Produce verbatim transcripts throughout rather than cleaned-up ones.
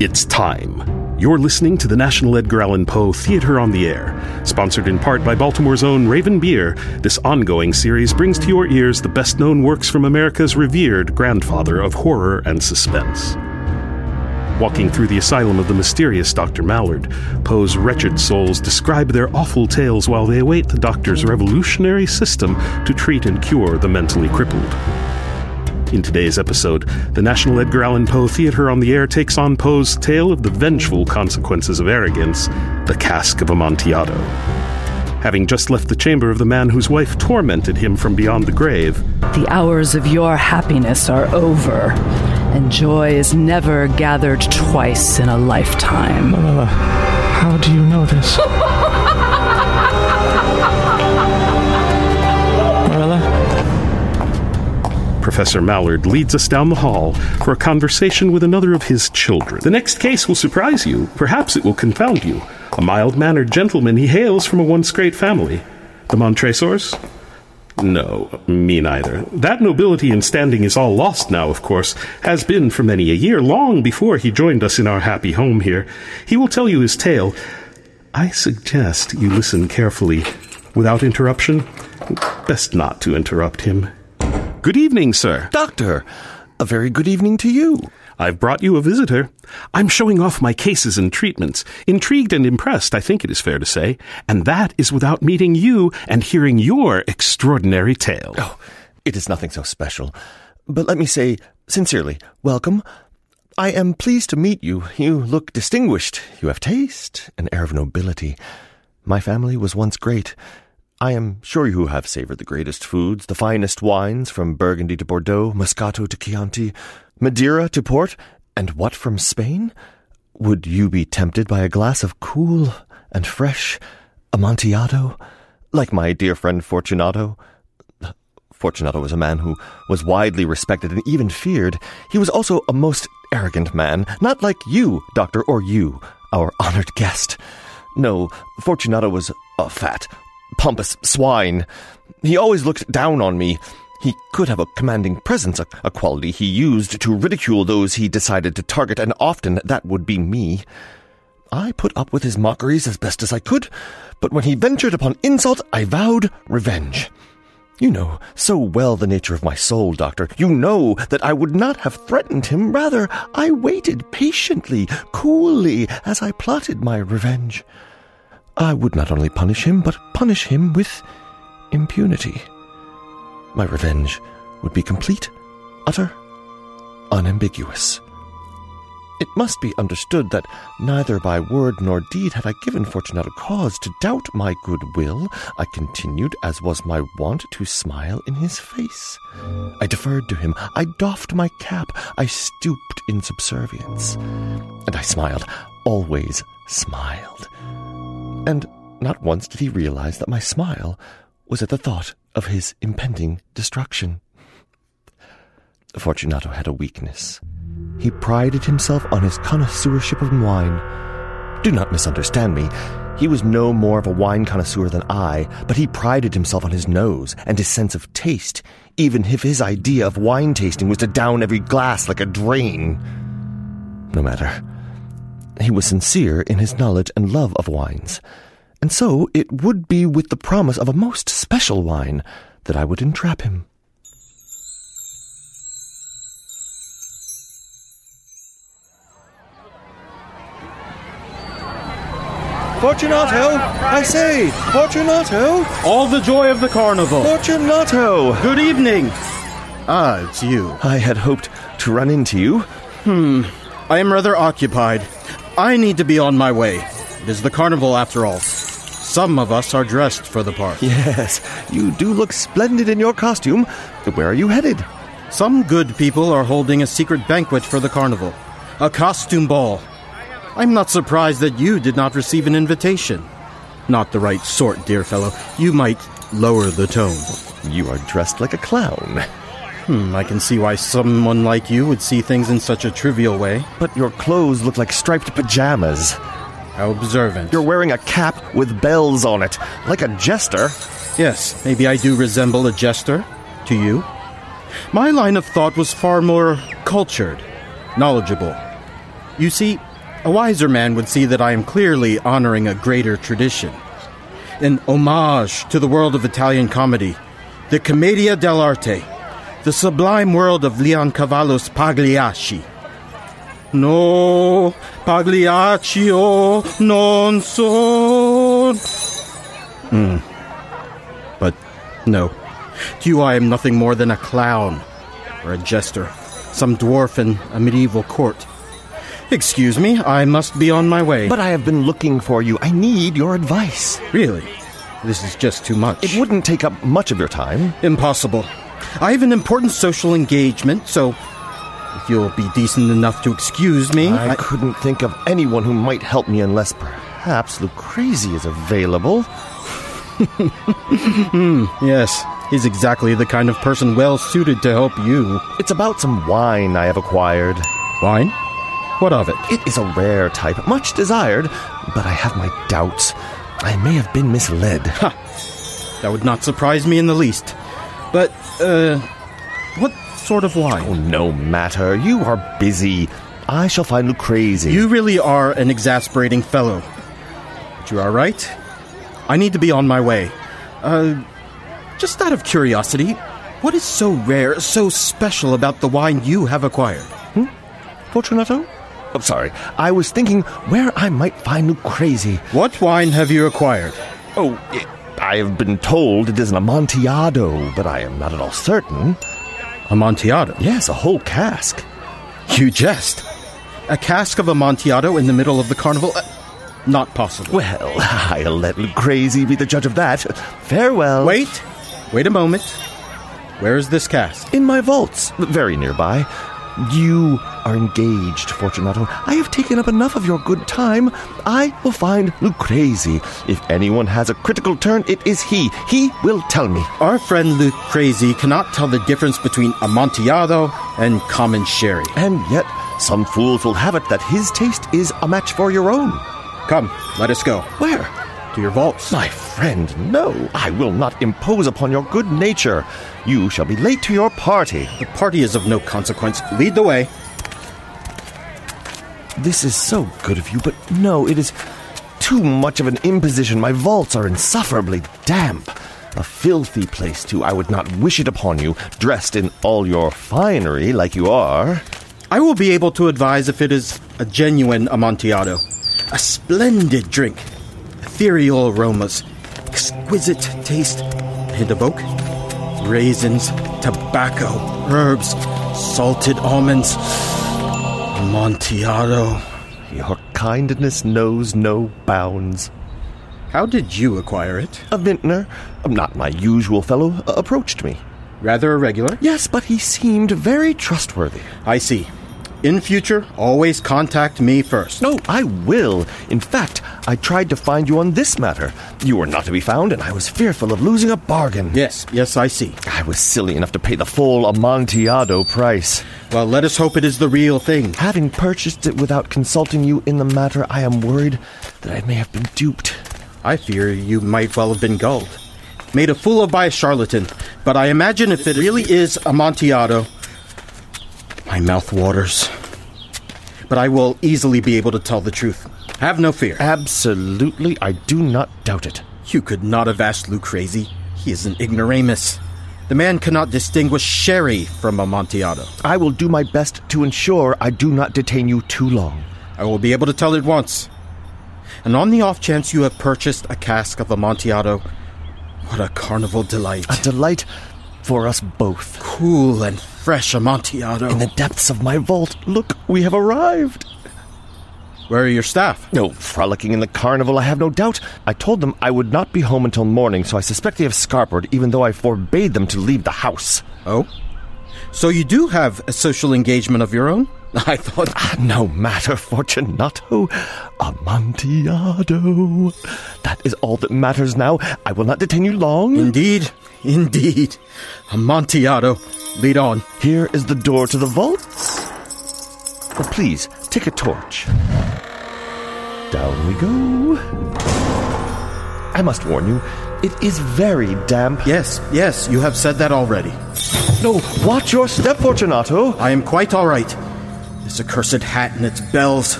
It's time. You're listening to the National Edgar Allan Poe Theater on the Air. Sponsored in part by Baltimore's own Raven Beer, this ongoing series brings to your ears the best-known works from America's revered grandfather of horror and suspense. Walking through the asylum of the mysterious Doctor Mallard, Poe's wretched souls describe their awful tales while they await the doctor's revolutionary system to treat and cure the mentally crippled. In today's episode, the National Edgar Allan Poe Theater on the Air takes on Poe's tale of the vengeful consequences of arrogance, the Cask of Amontillado. Having just left the chamber of the man whose wife tormented him from beyond the grave, the hours of your happiness are over, and joy is never gathered twice in a lifetime. Marilla, how do you know this? Marilla? Professor Mallard leads us down the hall for a conversation with another of his children. The next case will surprise you. Perhaps it will confound you. A mild-mannered gentleman, he hails from a once great family. The Montresors? No, me neither. That nobility and standing is all lost now, of course, has been for many a year, long before he joined us in our happy home here. He will tell you his tale. I suggest you listen carefully, without interruption. Best not to interrupt him. Good evening, sir. Doctor, a very good evening to you. I've brought you a visitor. I'm showing off my cases and treatments. Intrigued and impressed, I think it is fair to say. And that is without meeting you and hearing your extraordinary tale. Oh, it is nothing so special. But let me say, sincerely, welcome. I am pleased to meet you. You look distinguished. You have taste, an air of nobility. My family was once great. I am sure you have savored the greatest foods, the finest wines, from Burgundy to Bordeaux, Moscato to Chianti, Madeira to Port, and what from Spain? Would you be tempted by a glass of cool and fresh Amontillado, like my dear friend Fortunato? Fortunato was a man who was widely respected and even feared. He was also a most arrogant man, not like you, Doctor, or you, our honored guest. No, Fortunato was a fat, pompous swine. He always looked down on me. He could have a commanding presence, a, a quality he used to ridicule those he decided to target, and often that would be me. I put up with his mockeries as best as I could, but when he ventured upon insult, I vowed revenge. You know so well the nature of my soul, Doctor. You know that I would not have threatened him. Rather, I waited patiently, coolly, as I plotted my revenge. I would not only punish him, but punish him with impunity. My revenge would be complete, utter, unambiguous. It must be understood that neither by word nor deed had I given Fortunato cause to doubt my goodwill. I continued, as was my wont, to smile in his face. I deferred to him. I doffed my cap. I stooped in subservience. And I smiled, always smiled. And not once did he realize that my smile was at the thought of his impending destruction. Fortunato had a weakness. He prided himself on his connoisseurship of wine. Do not misunderstand me. He was no more of a wine connoisseur than I, but he prided himself on his nose and his sense of taste, even if his idea of wine tasting was to down every glass like a drain. No matter. He was sincere in his knowledge and love of wines, and so it would be with the promise of a most special wine that I would entrap him. Fortunato! I say! Fortunato! All the joy of the carnival! Fortunato! Good evening! Ah, it's you. I had hoped to run into you. Hmm... I am rather occupied. I need to be on my way. It is the carnival, after all. Some of us are dressed for the part. Yes, you do look splendid in your costume. Where are you headed? Some good people are holding a secret banquet for the carnival. A costume ball. I'm not surprised that you did not receive an invitation. Not the right sort, dear fellow. You might lower the tone. You are dressed like a clown. Hmm, I can see why someone like you would see things in such a trivial way. But your clothes look like striped pajamas. How observant. You're wearing a cap with bells on it, like a jester. Yes, maybe I do resemble a jester, to you. My line of thought was far more cultured, knowledgeable. You see, A wiser man would see that I am clearly honoring a greater tradition, an homage to the world of Italian comedy, the Commedia dell'arte, the sublime world of Leoncavallo's Pagliacci. No, Pagliacci, oh, non so. Mm. But no, to you I am nothing more than a clown, or a jester, some dwarf in a medieval court. Excuse me, I must be on my way. But I have been looking for you. I need your advice. Really? This is just too much. It wouldn't take up much of your time. Impossible. I have an important social engagement, so if you'll be decent enough to excuse me... I, I... couldn't think of anyone who might help me unless perhaps Lucrezia is available. mm, yes, he's exactly the kind of person well-suited to help you. It's about some wine I have acquired. Wine? What of it? It is a rare type, much desired, but I have my doubts. I may have been misled. Ha! That would not surprise me in the least. But, uh, what sort of wine? Oh, no matter. You are busy. I shall find Lucrezia. You really are an exasperating fellow. But you are right. I need to be on my way. Uh, just out of curiosity, what is so rare, so special about the wine you have acquired? Hmm? Fortunato? I'm sorry, I was thinking where I might find Lucrezia. What wine have you acquired? Oh, it, I have been told it is an Amontillado, but I am not at all certain. Amontillado? Yes, a whole cask. You jest. A cask of Amontillado in the middle of the carnival? Uh, not possible. Well, I'll let Lucrezia be the judge of that. Farewell. Wait, wait a moment. Where is this cask? In my vaults, very nearby. You are engaged, Fortunato. I have taken up enough of your good time. I will find Lucrezia. If anyone has a critical turn, it is he. He will tell me. Our friend Lucrezia cannot tell the difference between Amontillado and common sherry. And yet, some fools will have it that his taste is a match for your own. Come, let us go. Where? To your vaults. My friend, no. I will not impose upon your good nature. You shall be late to your party. The party is of no consequence. Lead the way. This is so good of you, but no, it is too much of an imposition. My vaults are insufferably damp. A filthy place, too. I would not wish it upon you, dressed in all your finery like you are. I will be able to advise if it is a genuine Amontillado. A splendid drink. Ethereal aromas, exquisite taste, hint of oak, raisins, tobacco, herbs, salted almonds, Amontillado. Your kindness knows no bounds. How did you acquire it? A vintner, not my usual fellow, approached me. Rather irregular? Yes, but he seemed very trustworthy. I see. In future, always contact me first. No, I will. In fact, I tried to find you on this matter. You were not to be found, and I was fearful of losing a bargain. Yes, yes, I see. I was silly enough to pay the full Amontillado price. Well, let us hope it is the real thing. Having purchased it without consulting you in the matter, I am worried that I may have been duped. I fear you might well have been gulled. Made a fool of by a charlatan. But I imagine if it really is Amontillado... My mouth waters. But I will easily be able to tell the truth. Have no fear. Absolutely, I do not doubt it. You could not have asked Lucrezia. He is an ignoramus. The man cannot distinguish sherry from Amontillado. I will do my best to ensure I do not detain you too long. I will be able to tell at once. And on the off chance you have purchased a cask of Amontillado, what a carnival delight. A delight for us both. Cool and fresh Amontillado. In the depths of my vault. Look, we have arrived. Where are your staff? No, frolicking in the carnival, I have no doubt. I told them I would not be home until morning, so I suspect they have scarpered, even though I forbade them to leave the house. Oh? So you do have a social engagement of your own? I thought... Ah, no matter, Fortunato. Amontillado. That is all that matters now. I will not detain you long. Indeed, indeed. Amontillado. Lead on. Here is the door to the vaults. Oh, please, take a torch. Down we go. I must warn you, it is very damp. Yes, yes, you have said that already. No, watch your step, Fortunato. I am quite all right. This accursed hat and its bells.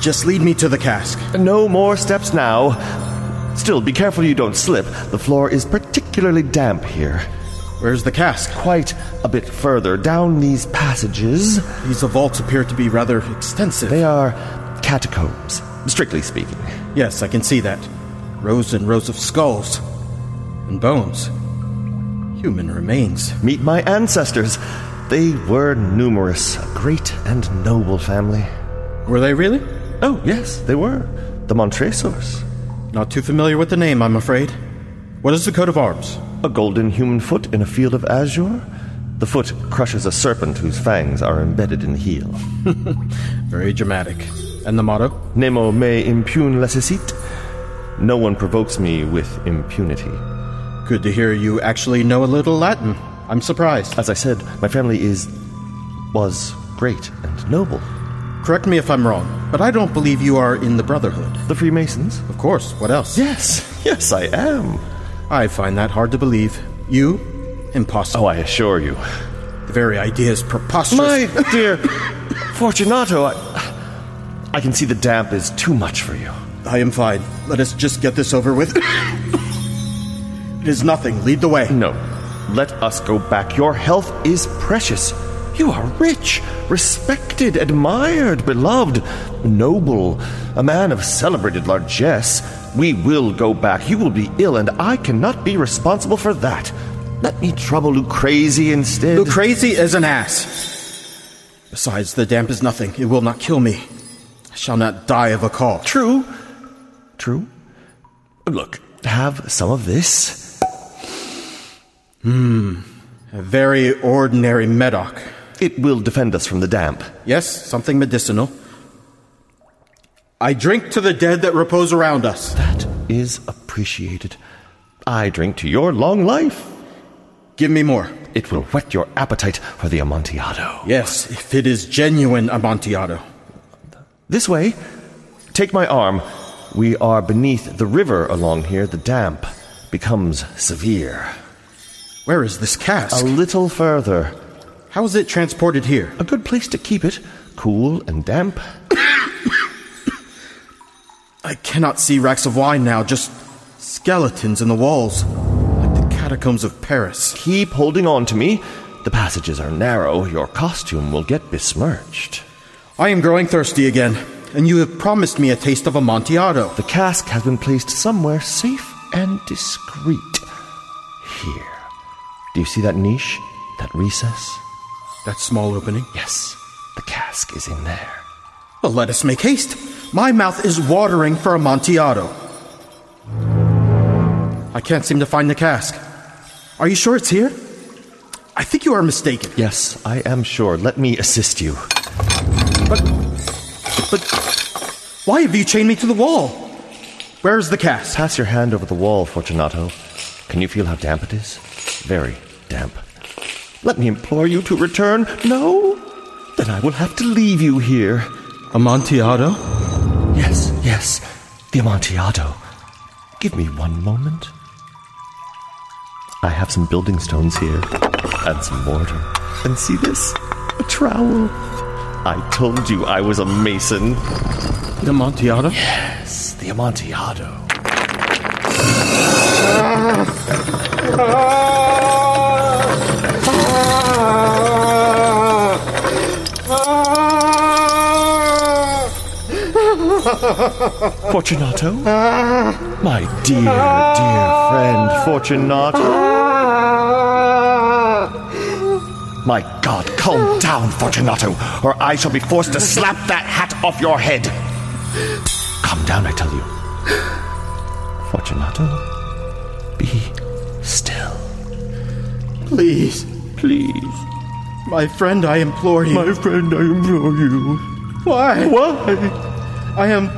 Just lead me to the cask. No more steps now. Still, be careful you don't slip. The floor is particularly damp here. Where's the cask? Quite a bit further down these passages. These vaults appear to be rather extensive. They are catacombs, strictly speaking. Yes, I can see that. Rows and rows of skulls and bones. Human remains. Meet my ancestors. They were numerous, a great and noble family. Were they really? Oh, yes, they were. The Montresors. Not too familiar with the name, I'm afraid. What is the coat of arms? A golden human foot in a field of azure. The foot crushes a serpent whose fangs are embedded in the heel. Very dramatic. And the motto? Nemo me impune lacessit. No one provokes me with impunity. Good to hear you actually know a little Latin. I'm surprised. As I said, my family is... was great and noble. Correct me if I'm wrong, but I don't believe you are in the Brotherhood. The Freemasons? Of course. What else? Yes. Yes, I am. I find that hard to believe. You? Impossible. Oh, I assure you. The very idea is preposterous. My dear Fortunato, I, I can see the damp is too much for you. I am fine. Let us just get this over with. It is nothing. Lead the way. No. Let us go back. Your health is precious. You are rich, respected, admired, beloved, noble, a man of celebrated largesse. We will go back. You will be ill, and I cannot be responsible for that. Let me trouble Lucrezia instead. Lucrezia is an ass. Besides, the damp is nothing. It will not kill me. I shall not die of a cough. True. True. Look, have some of this. Hmm, a very ordinary medoc. It will defend us from the damp. Yes, something medicinal. I drink to the dead that repose around us. That is appreciated. I drink to your long life. Give me more. It will whet your appetite for the Amontillado. Yes, if it is genuine Amontillado. This way. Take my arm. We are beneath the river along here. The damp becomes severe. Where is this cask? A little further. How is it transported here? A good place to keep it. Cool and damp. I cannot see racks of wine now, just skeletons in the walls, like the catacombs of Paris. Keep holding on to me. The passages are narrow. Your costume will get besmirched. I am growing thirsty again, and you have promised me a taste of Amontillado. The cask has been placed somewhere safe and discreet. Here. Do you see that niche? That recess? That small opening? Yes. The cask is in there. Well, let us make haste. My mouth is watering for Amontillado. I can't seem to find the cask. Are you sure it's here? I think you are mistaken. Yes, I am sure. Let me assist you. But... But... Why have you chained me to the wall? Where is the cask? Pass your hand over the wall, Fortunato. Can you feel how damp it is? Very damp. Let me implore you to return. No? Then I will have to leave you here. Amontillado? Yes, yes, the Amontillado. Give me one moment. I have some building stones here, and some mortar. And see this? A trowel. I told you I was a mason. The Amontillado? Yes, the Amontillado. Fortunato? My dear, dear friend, Fortunato. My God, calm down, Fortunato, or I shall be forced to slap that hat off your head. Calm down, I tell you. Fortunato, be still. Please, please. My friend, I implore you. My friend, I implore you. Why? Why? I am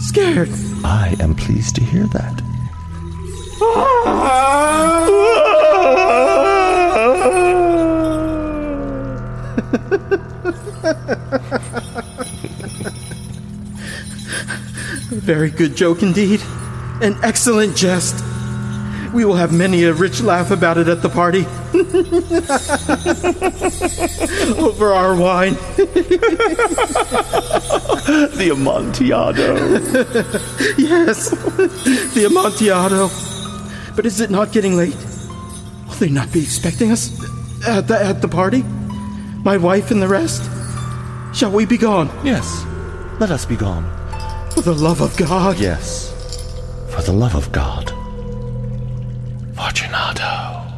scared. I am pleased to hear that. Very good joke indeed. An excellent jest. We will have many a rich laugh about it at the party. Over our wine. The The Amontillado. Yes, the Amontillado. But is it not getting late? Will they not be expecting us at the, at the party? My wife and the rest? Shall we be gone? Yes, let us be gone. For the love of God. Yes, for the love of God. Fortunato.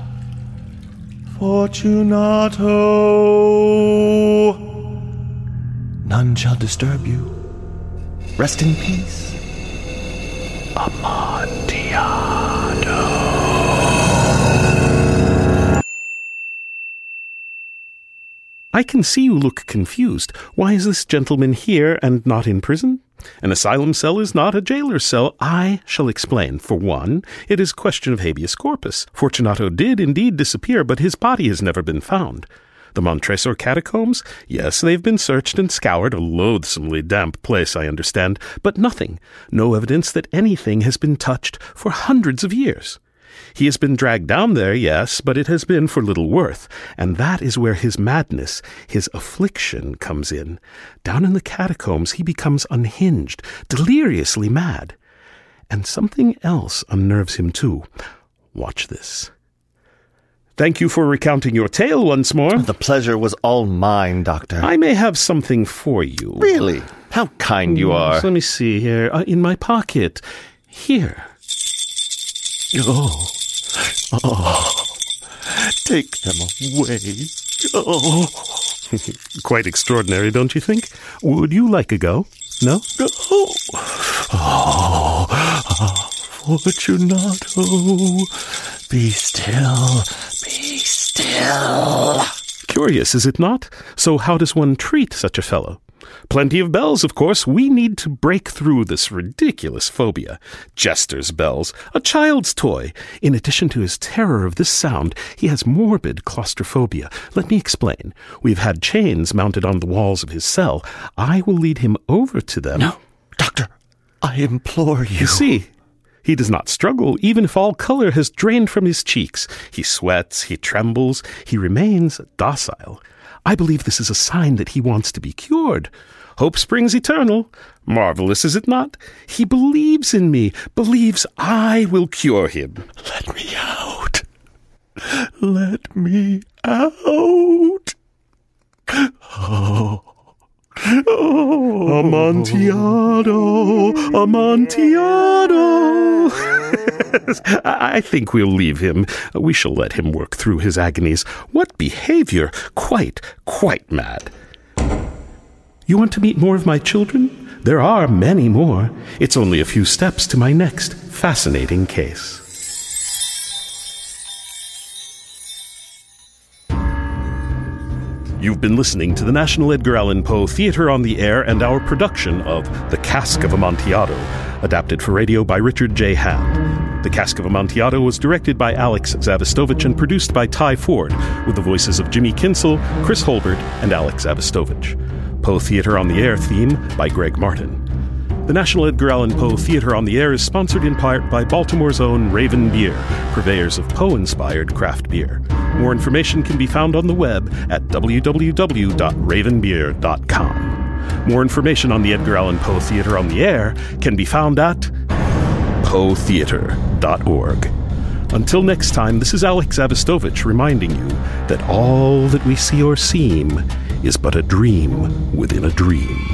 Fortunato. None shall disturb you. Rest in peace. Amontillado. I can see you look confused. Why is this gentleman here and not in prison? An asylum cell is not a jailer's cell. I shall explain. For one, it is question of habeas corpus. Fortunato did indeed disappear, but his body has never been found. The Montresor catacombs? Yes, they've been searched and scoured, a loathsomely damp place, I understand, but nothing, no evidence that anything has been touched for hundreds of years. He has been dragged down there, yes, but it has been for little worth, and that is where his madness, his affliction, comes in. Down in the catacombs he becomes unhinged, deliriously mad. And something else unnerves him too. Watch this. Thank you for recounting your tale once more. The pleasure was all mine, Doctor. I may have something for you. Really? How kind you are. Let me see here. Uh, in my pocket. Here. Oh. Oh. Take them away. Oh. Quite extraordinary, don't you think? Would you like a go? No? Oh. Oh. Oh. Fortunato. Be still. Be still. Curious, is it not? So how does one treat such a fellow? Plenty of bells, of course. We need to break through this ridiculous phobia. Jester's bells, a child's toy. In addition to his terror of this sound, he has morbid claustrophobia. Let me explain. We've had chains mounted on the walls of his cell. I will lead him over to them. No, Doctor, I implore you. You see, he does not struggle, even if all color has drained from his cheeks. He sweats, he trembles, he remains docile. I believe this is a sign that he wants to be cured. Hope springs eternal. Marvelous, is it not? He believes in me, believes I will cure him. Let me out. Let me out. Oh. Oh, Amontillado, Amontillado. I think we'll leave him. We shall let him work through his agonies. What behavior! Quite, quite mad. You want to meet more of my children? There are many more. It's only a few steps to my next fascinating case. You've been listening to the National Edgar Allan Poe Theatre on the Air and our production of The Cask of Amontillado, adapted for radio by Richard J. Hamm. The Cask of Amontillado was directed by Alex Zavistovich and produced by Ty Ford, with the voices of Jimmy Kinsell, Chris Holbert, and Alex Zavistovich. Poe Theatre on the Air theme by Greg Martin. The National Edgar Allan Poe Theatre on the Air is sponsored in part by Baltimore's own Raven Beer, purveyors of Poe-inspired craft beer. More information can be found on the web at w w w dot raven beer dot com. More information on the Edgar Allan Poe Theatre on the Air can be found at poe theatre dot org. Until next time, this is Alex Zavistovich reminding you that all that we see or seem is but a dream within a dream.